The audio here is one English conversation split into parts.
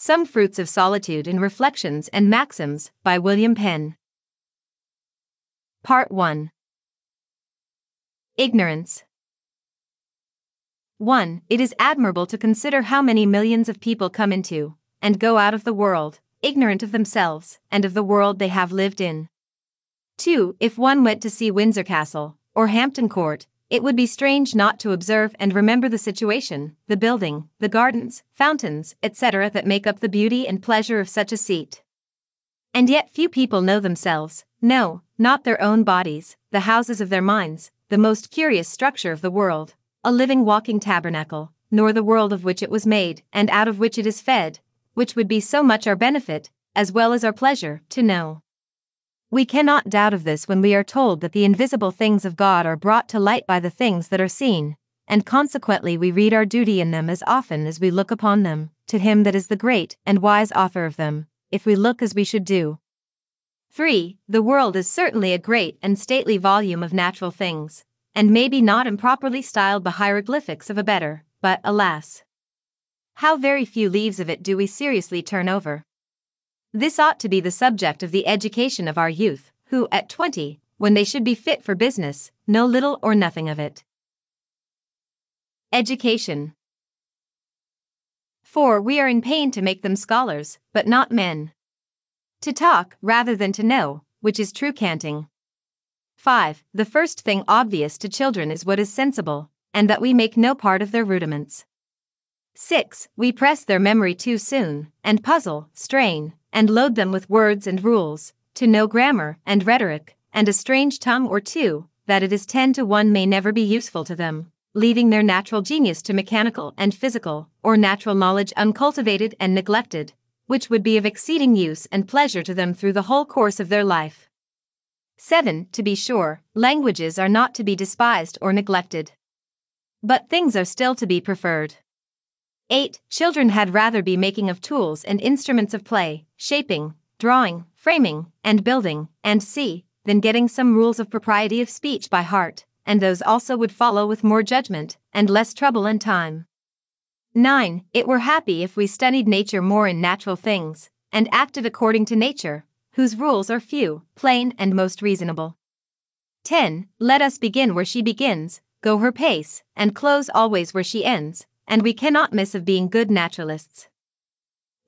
Some Fruits of Solitude in Reflections and Maxims by William Penn. Part 1. Ignorance. 1. It is admirable to consider how many millions of people come into, and go out of the world, ignorant of themselves and of the world they have lived in. 2. If one went to see Windsor Castle, or Hampton Court, it would be strange not to observe and remember the situation, the building, the gardens, fountains, etc. that make up the beauty and pleasure of such a seat. And yet few people know themselves, no, not their own bodies, the houses of their minds, the most curious structure of the world, a living walking tabernacle, nor the world of which it was made and out of which it is fed, which would be so much our benefit, as well as our pleasure, to know. We cannot doubt of this when we are told that the invisible things of God are brought to light by the things that are seen, and consequently we read our duty in them as often as we look upon them, to Him that is the great and wise author of them, if we look as we should do. 3. The world is certainly a great and stately volume of natural things, and may be not improperly styled the hieroglyphics of a better, but, alas, how very few leaves of it do we seriously turn over. This ought to be the subject of the education of our youth, who, at 20, when they should be fit for business, know little or nothing of it. Education. 4. We are in pain to make them scholars, but not men. To talk, rather than to know, which is true canting. 5. The first thing obvious to children is what is sensible, and that we make no part of their rudiments. 6. We press their memory too soon, and puzzle, strain, and load them with words and rules, to know grammar and rhetoric, and a strange tongue or two, that it is 10 to 1 may never be useful to them, leaving their natural genius to mechanical and physical, or natural knowledge uncultivated and neglected, which would be of exceeding use and pleasure to them through the whole course of their life. 7. To be sure, languages are not to be despised or neglected, but things are still to be preferred. 8. Children had rather be making of tools and instruments of play, shaping, drawing, framing, and building, and see, than getting some rules of propriety of speech by heart, and those also would follow with more judgment, and less trouble and time. 9. It were happy if we studied nature more in natural things, and acted according to nature, whose rules are few, plain, and most reasonable. 10. Let us begin where she begins, go her pace, and close always where she ends, and we cannot miss of being good naturalists.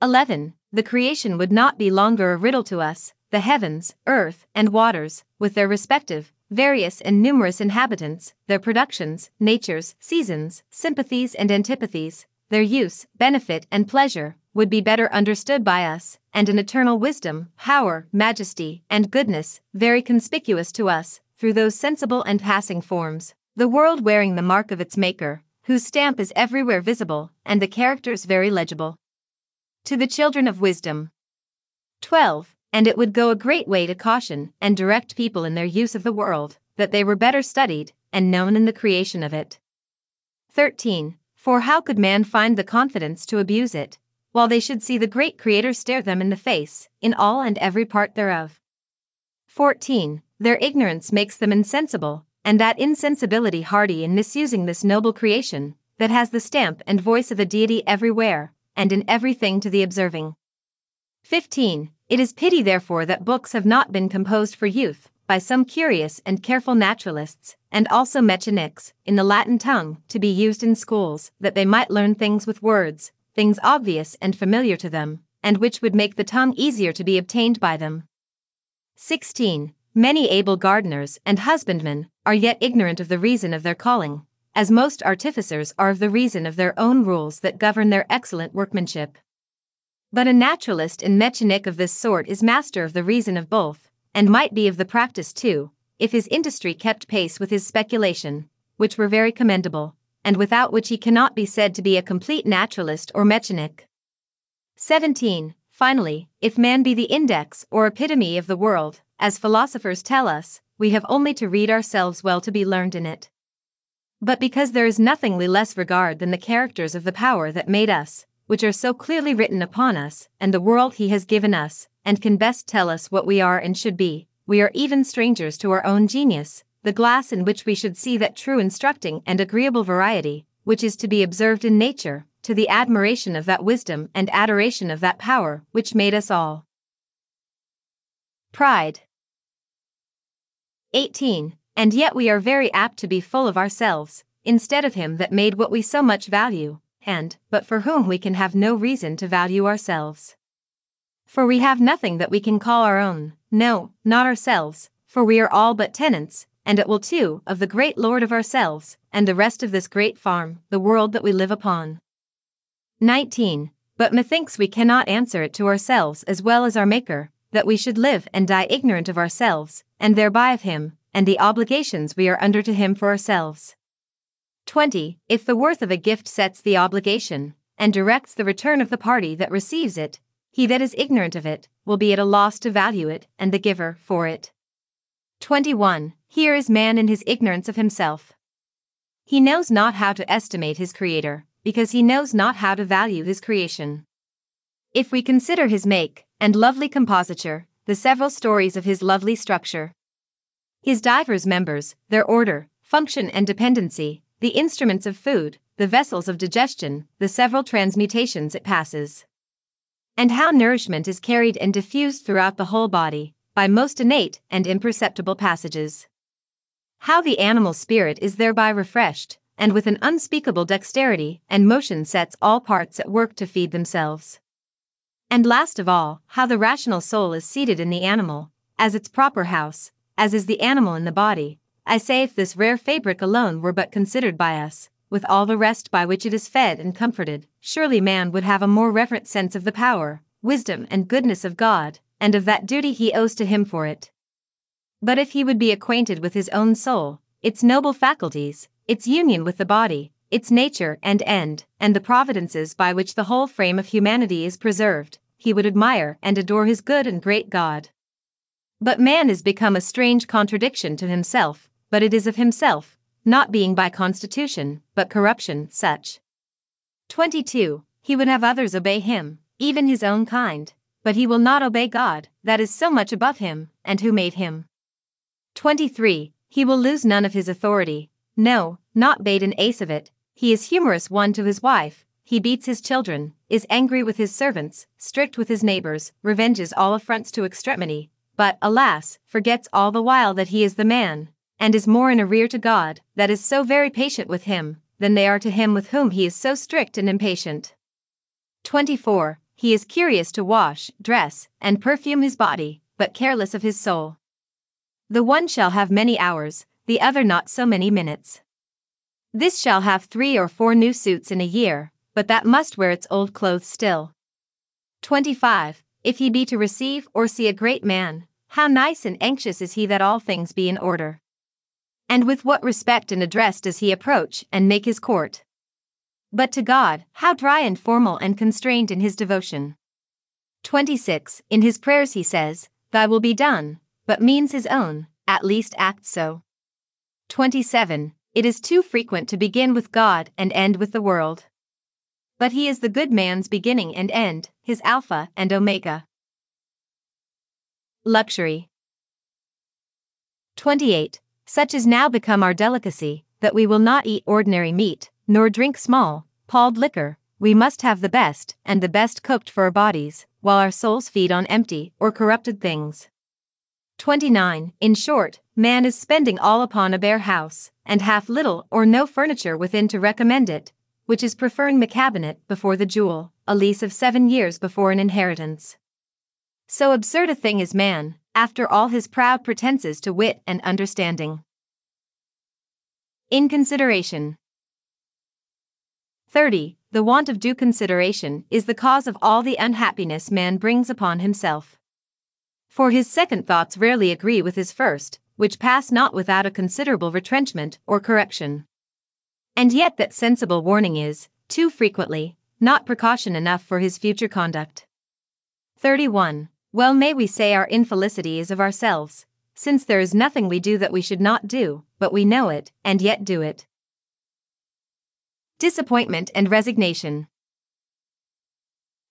11. The creation would not be longer a riddle to us, the heavens, earth, and waters, with their respective, various and numerous inhabitants, their productions, natures, seasons, sympathies and antipathies, their use, benefit and pleasure, would be better understood by us, and an eternal wisdom, power, majesty, and goodness, very conspicuous to us, through those sensible and passing forms, the world wearing the mark of its Maker, whose stamp is everywhere visible, and the characters very legible. To the children of wisdom. 12. And it would go a great way to caution and direct people in their use of the world, that they were better studied and known in the creation of it. 13. For how could man find the confidence to abuse it, while they should see the great Creator stare them in the face, in all and every part thereof? 14. Their ignorance makes them insensible, and that insensibility hardy in misusing this noble creation, that has the stamp and voice of a deity everywhere, and in everything to the observing. 15. It is pity therefore that books have not been composed for youth, by some curious and careful naturalists, and also mechanics, in the Latin tongue, to be used in schools, that they might learn things with words, things obvious and familiar to them, and which would make the tongue easier to be obtained by them. 16. Many able gardeners and husbandmen are yet ignorant of the reason of their calling, as most artificers are of the reason of their own rules that govern their excellent workmanship. But a naturalist and mechanic of this sort is master of the reason of both, and might be of the practice too, if his industry kept pace with his speculation, which were very commendable, and without which he cannot be said to be a complete naturalist or mechanic. 17. Finally, if man be the index or epitome of the world, as philosophers tell us, we have only to read ourselves well to be learned in it. But because there is nothing we less regard than the characters of the power that made us, which are so clearly written upon us, and the world He has given us, and can best tell us what we are and should be, we are even strangers to our own genius, the glass in which we should see that true instructing and agreeable variety, which is to be observed in nature, to the admiration of that wisdom and adoration of that power which made us all. Pride. 18. And yet we are very apt to be full of ourselves, instead of him that made what we so much value, and but for whom we can have no reason to value ourselves. For we have nothing that we can call our own, no, not ourselves, for we are all but tenants, and it will too, of the great Lord of ourselves, and the rest of this great farm, the world that we live upon. 19. But methinks we cannot answer it to ourselves as well as our Maker, that we should live and die ignorant of ourselves, and thereby of him, and the obligations we are under to him for ourselves. 20. If the worth of a gift sets the obligation, and directs the return of the party that receives it, he that is ignorant of it, will be at a loss to value it, and the giver for it. 21. Here is man in his ignorance of himself. He knows not how to estimate his Creator, because he knows not how to value his creation. If we consider his make, and lovely compositure, the several stories of his lovely structure, his divers members, their order, function and dependency, the instruments of food, the vessels of digestion, the several transmutations it passes, and how nourishment is carried and diffused throughout the whole body, by most innate and imperceptible passages. How the animal spirit is thereby refreshed, and with an unspeakable dexterity and motion sets all parts at work to feed themselves. And last of all, how the rational soul is seated in the animal, as its proper house, as is the animal in the body. I say, if this rare fabric alone were but considered by us, with all the rest by which it is fed and comforted, surely man would have a more reverent sense of the power, wisdom and goodness of God, and of that duty he owes to him for it. But if he would be acquainted with his own soul, its noble faculties, its union with the body, its nature and end, and the providences by which the whole frame of humanity is preserved, he would admire and adore his good and great God. But man is become a strange contradiction to himself, but it is of himself, not being by constitution, but corruption, such. 22. He would have others obey him, even his own kind, but he will not obey God, that is so much above him, and who made him. 23. He will lose none of his authority, no, not bate an ace of it, he is humorous one to his wife, he beats his children, is angry with his servants, strict with his neighbors, revenges all affronts to extremity, but, alas, forgets all the while that he is the man, and is more in arrear to God, that is so very patient with him, than they are to him with whom he is so strict and impatient. 24. He is curious to wash, dress, and perfume his body, but careless of his soul. The one shall have many hours, the other not so many minutes. This shall have 3 or 4 new suits in a year, but that must wear its old clothes still. 25. If he be to receive or see a great man, how nice and anxious is he that all things be in order. And with what respect and address does he approach and make his court? But to God, how dry and formal and constrained in his devotion. 26. In his prayers he says, "Thy will be done," but means his own, at least acts so. 27. It is too frequent to begin with God and end with the world. But he is the good man's beginning and end, his Alpha and Omega. Luxury. 28. Such is now become our delicacy, that we will not eat ordinary meat, nor drink small, palled liquor, we must have the best, and the best cooked for our bodies, while our souls feed on empty or corrupted things. 29. In short, man is spending all upon a bare house, and hath little or no furniture within to recommend it, which is preferring the cabinet before the jewel, a lease of 7 years before an inheritance. So absurd a thing is man, after all his proud pretenses to wit and understanding. In consideration. 30. The want of due consideration is the cause of all the unhappiness man brings upon himself. For his second thoughts rarely agree with his first, which pass not without a considerable retrenchment or correction. And yet that sensible warning is, too frequently, not precaution enough for his future conduct. 31. Well may we say our infelicity is of ourselves, since there is nothing we do that we should not do, but we know it, and yet do it. Disappointment and resignation.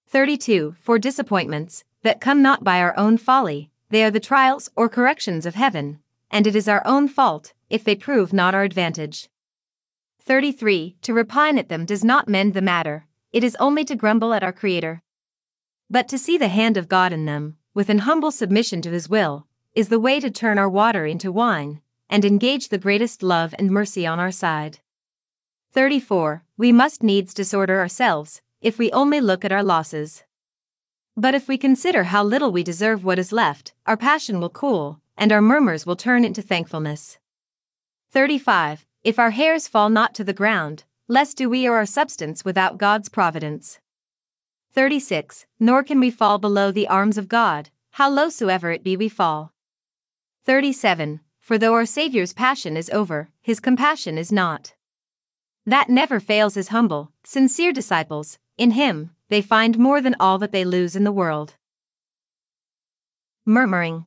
32. For disappointments, that come not by our own folly, they are the trials or corrections of heaven, and it is our own fault, if they prove not our advantage. 33. To repine at them does not mend the matter, it is only to grumble at our Creator. But to see the hand of God in them, with an humble submission to His will, is the way to turn our water into wine, and engage the greatest love and mercy on our side. 34. We must needs disorder ourselves, if we only look at our losses. But if we consider how little we deserve what is left, our passion will cool, and our murmurs will turn into thankfulness. 35. If our hairs fall not to the ground, less do we or our substance without God's providence. 36. Nor can we fall below the arms of God, how low soever it be we fall. 37. For though our Saviour's passion is over, His compassion is not. That never fails His humble, sincere disciples. In Him, they find more than all that they lose in the world. Murmuring.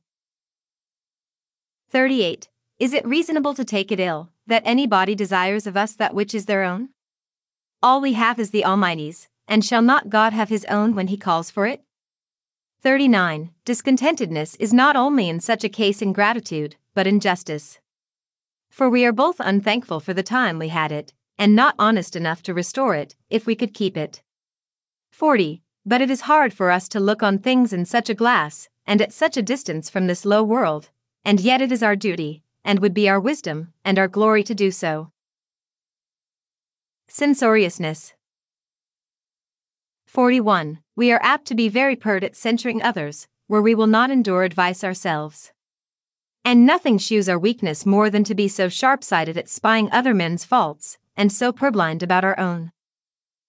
38. Is it reasonable to take it ill, that anybody desires of us that which is their own? All we have is the Almighty's, and shall not God have His own when He calls for it? 39. Discontentedness is not only in such a case ingratitude, but injustice. For we are both unthankful for the time we had it, and not honest enough to restore it, if we could keep it. 40. But it is hard for us to look on things in such a glass, and at such a distance from this low world, and yet it is our duty, and would be our wisdom and our glory to do so. Censoriousness. 41. We are apt to be very pert at censuring others, where we will not endure advice ourselves. And nothing shews our weakness more than to be so sharp-sighted at spying other men's faults, and so purblind about our own.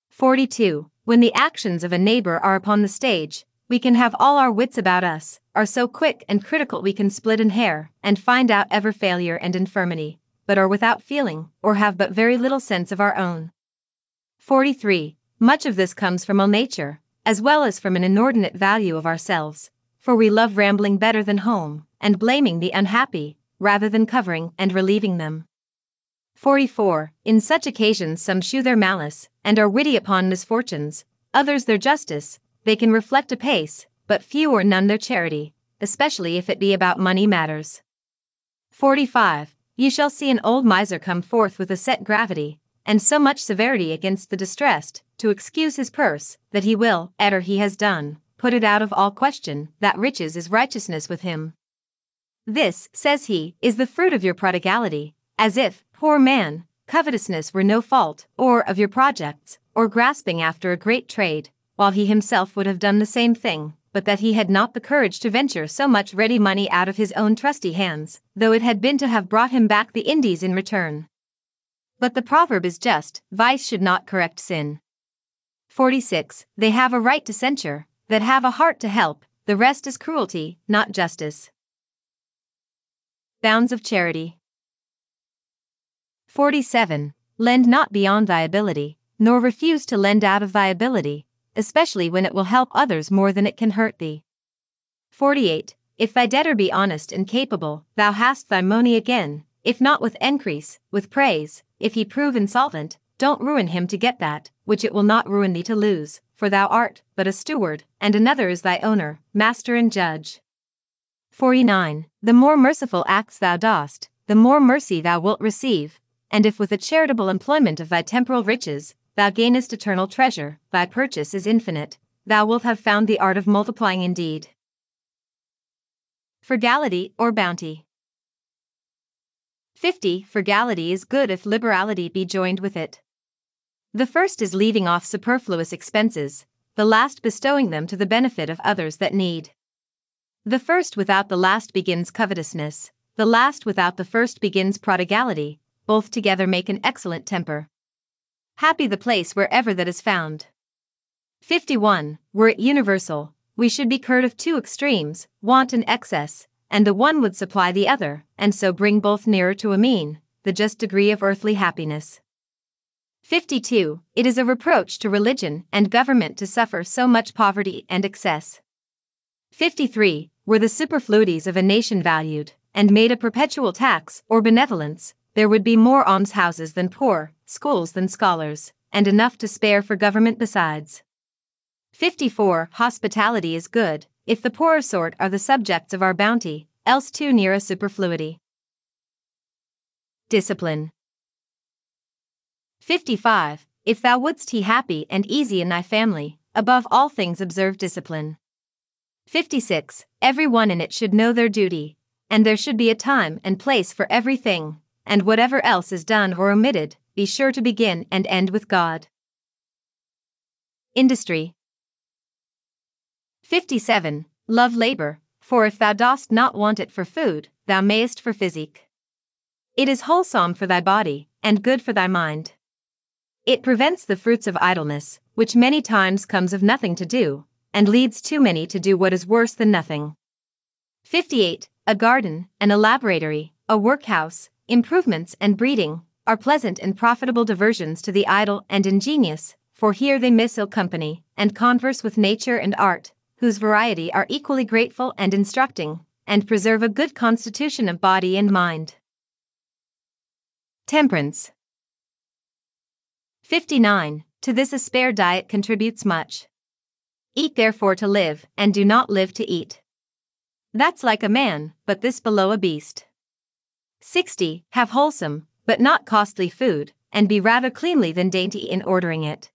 42. When the actions of a neighbor are upon the stage, we can have all our wits about us, are so quick and critical we can split an hair, and find out ever failure and infirmity, but are without feeling, or have but very little sense of our own. 43. Much of this comes from ill nature, as well as from an inordinate value of ourselves, for we love rambling better than home, and blaming the unhappy, rather than covering and relieving them. 44. In such occasions some shew their malice, and are witty upon misfortunes, others their justice. They can reflect apace, but few or none their charity, especially if it be about money matters. 45. You shall see an old miser come forth with a set gravity, and so much severity against the distressed, to excuse his purse, that he will, after he has done, put it out of all question, that riches is righteousness with him. This, says he, is the fruit of your prodigality, as if, poor man, covetousness were no fault, or of your projects, or grasping after a great trade, while he himself would have done the same thing, but that he had not the courage to venture so much ready money out of his own trusty hands, though it had been to have brought him back the Indies in return. But the proverb is just, vice should not correct sin. 46. They have a right to censure, that have a heart to help, the rest is cruelty, not justice. Bounds of charity. 47. Lend not beyond thy ability, nor refuse to lend out of thy ability, especially when it will help others more than it can hurt thee. 48. If thy debtor be honest and capable, thou hast thy money again, if not with increase, with praise. If he prove insolvent, don't ruin him to get that, which it will not ruin thee to lose, for thou art but a steward, and another is thy owner, master and judge. 49. The more merciful acts thou dost, the more mercy thou wilt receive, and if with a charitable employment of thy temporal riches, thou gainest eternal treasure, thy purchase is infinite, thou wilt have found the art of multiplying indeed. Frugality or bounty. 50. Frugality is good if liberality be joined with it. The first is leaving off superfluous expenses, the last bestowing them to the benefit of others that need. The first without the last begins covetousness, the last without the first begins prodigality, both together make an excellent temper. Happy the place wherever that is found. 51. Were it universal, we should be cured of two extremes, want and excess, and the one would supply the other, and so bring both nearer to a mean, the just degree of earthly happiness. 52. It is a reproach to religion and government to suffer so much poverty and excess. 53. Were the superfluities of a nation valued, and made a perpetual tax or benevolence, there would be more almshouses than poor, schools than scholars, and enough to spare for government besides. 54. Hospitality is good, if the poorer sort are the subjects of our bounty, else too near a superfluity. Discipline. 55. if thou wouldst he happy and easy in thy family, above all things observe discipline. 56. Every one in it should know their duty, and there should be a time and place for everything, and whatever else is done or omitted, be sure to begin and end with God. Industry. 57. Love labor, for if thou dost not want it for food, thou mayest for physique. It is wholesome for thy body, and good for thy mind. It prevents the fruits of idleness, which many times comes of nothing to do, and leads too many to do what is worse than nothing. 58. A garden, an elaboratory, a workhouse, improvements and breeding, are pleasant and profitable diversions to the idle and ingenious, for here they miss ill company, and converse with nature and art, whose variety are equally grateful and instructing, and preserve a good constitution of body and mind. Temperance. 59. To this a spare diet contributes much. Eat therefore to live, and do not live to eat. That's like a man, but this below a beast. 60. Have wholesome, but not costly food, and be rather cleanly than dainty in ordering it.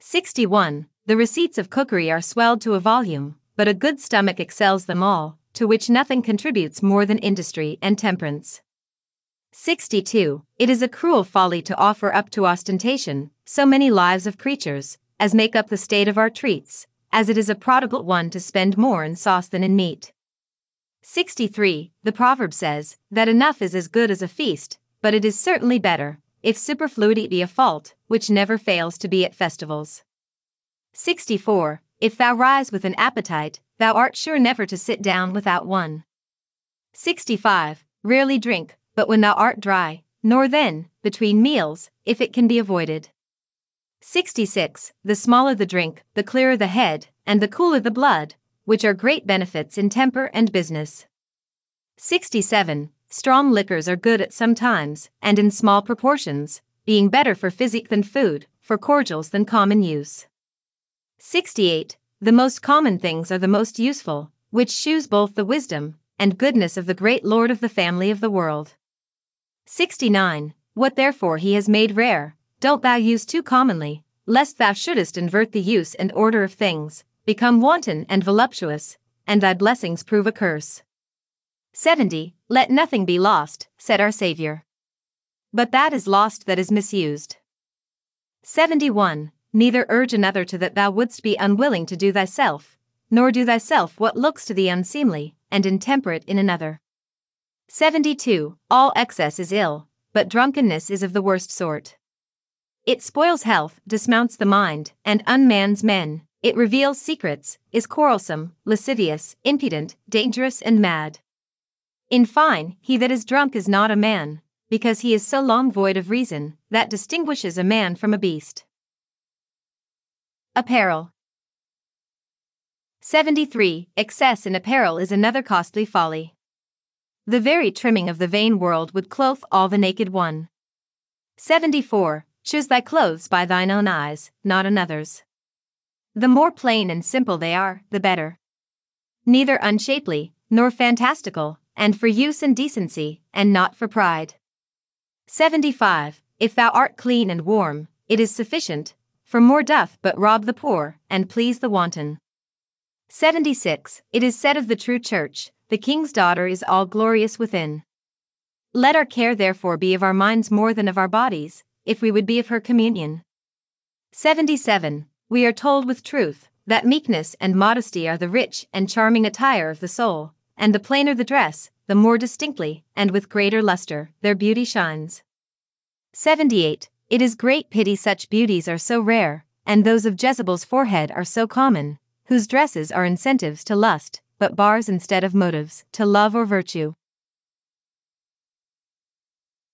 61. The receipts of cookery are swelled to a volume, but a good stomach excels them all, to which nothing contributes more than industry and temperance. 62. It is a cruel folly to offer up to ostentation so many lives of creatures, as make up the state of our treats, as it is a prodigal one to spend more in sauce than in meat. 63. The proverb says, that enough is as good as a feast, but it is certainly better, if superfluity be a fault, which never fails to be at festivals. 64. If thou rise with an appetite, thou art sure never to sit down without one. 65. Rarely drink, but when thou art dry, nor then, between meals, if it can be avoided. 66. The smaller the drink, the clearer the head, and the cooler the blood, which are great benefits in temper and business. 67. Strong liquors are good at some times, and in small proportions, being better for physic than food, for cordials than common use. 68. The most common things are the most useful, which shews both the wisdom and goodness of the great Lord of the family of the world. 69. What therefore he has made rare, don't thou use too commonly, lest thou shouldest invert the use and order of things, become wanton and voluptuous, and thy blessings prove a curse. 70. Let nothing be lost, said our Saviour. But that is lost that is misused. 71. Neither urge another to that thou wouldst be unwilling to do thyself, nor do thyself what looks to thee unseemly, and intemperate in another. 72. All excess is ill, but drunkenness is of the worst sort. It spoils health, dismounts the mind, and unmans men, it reveals secrets, is quarrelsome, lascivious, impudent, dangerous and mad. In fine, he that is drunk is not a man, because he is so long void of reason, that distinguishes a man from a beast. Apparel. 73. Excess in apparel is another costly folly. The very trimming of the vain world would clothe all the naked one. 74. Choose thy clothes by thine own eyes, not another's. The more plain and simple they are, the better. Neither unshapely, nor fantastical, and for use and decency, and not for pride. 75. If thou art clean and warm, it is sufficient, for more doth but rob the poor, and please the wanton. 76. It is said of the true church, the king's daughter is all glorious within. Let our care therefore be of our minds more than of our bodies, if we would be of her communion. 77. We are told with truth, that meekness and modesty are the rich and charming attire of the soul, and the plainer the dress, the more distinctly, and with greater lustre, their beauty shines. 78. It is great pity such beauties are so rare, and those of Jezebel's forehead are so common, whose dresses are incentives to lust, but bars instead of motives to love or virtue.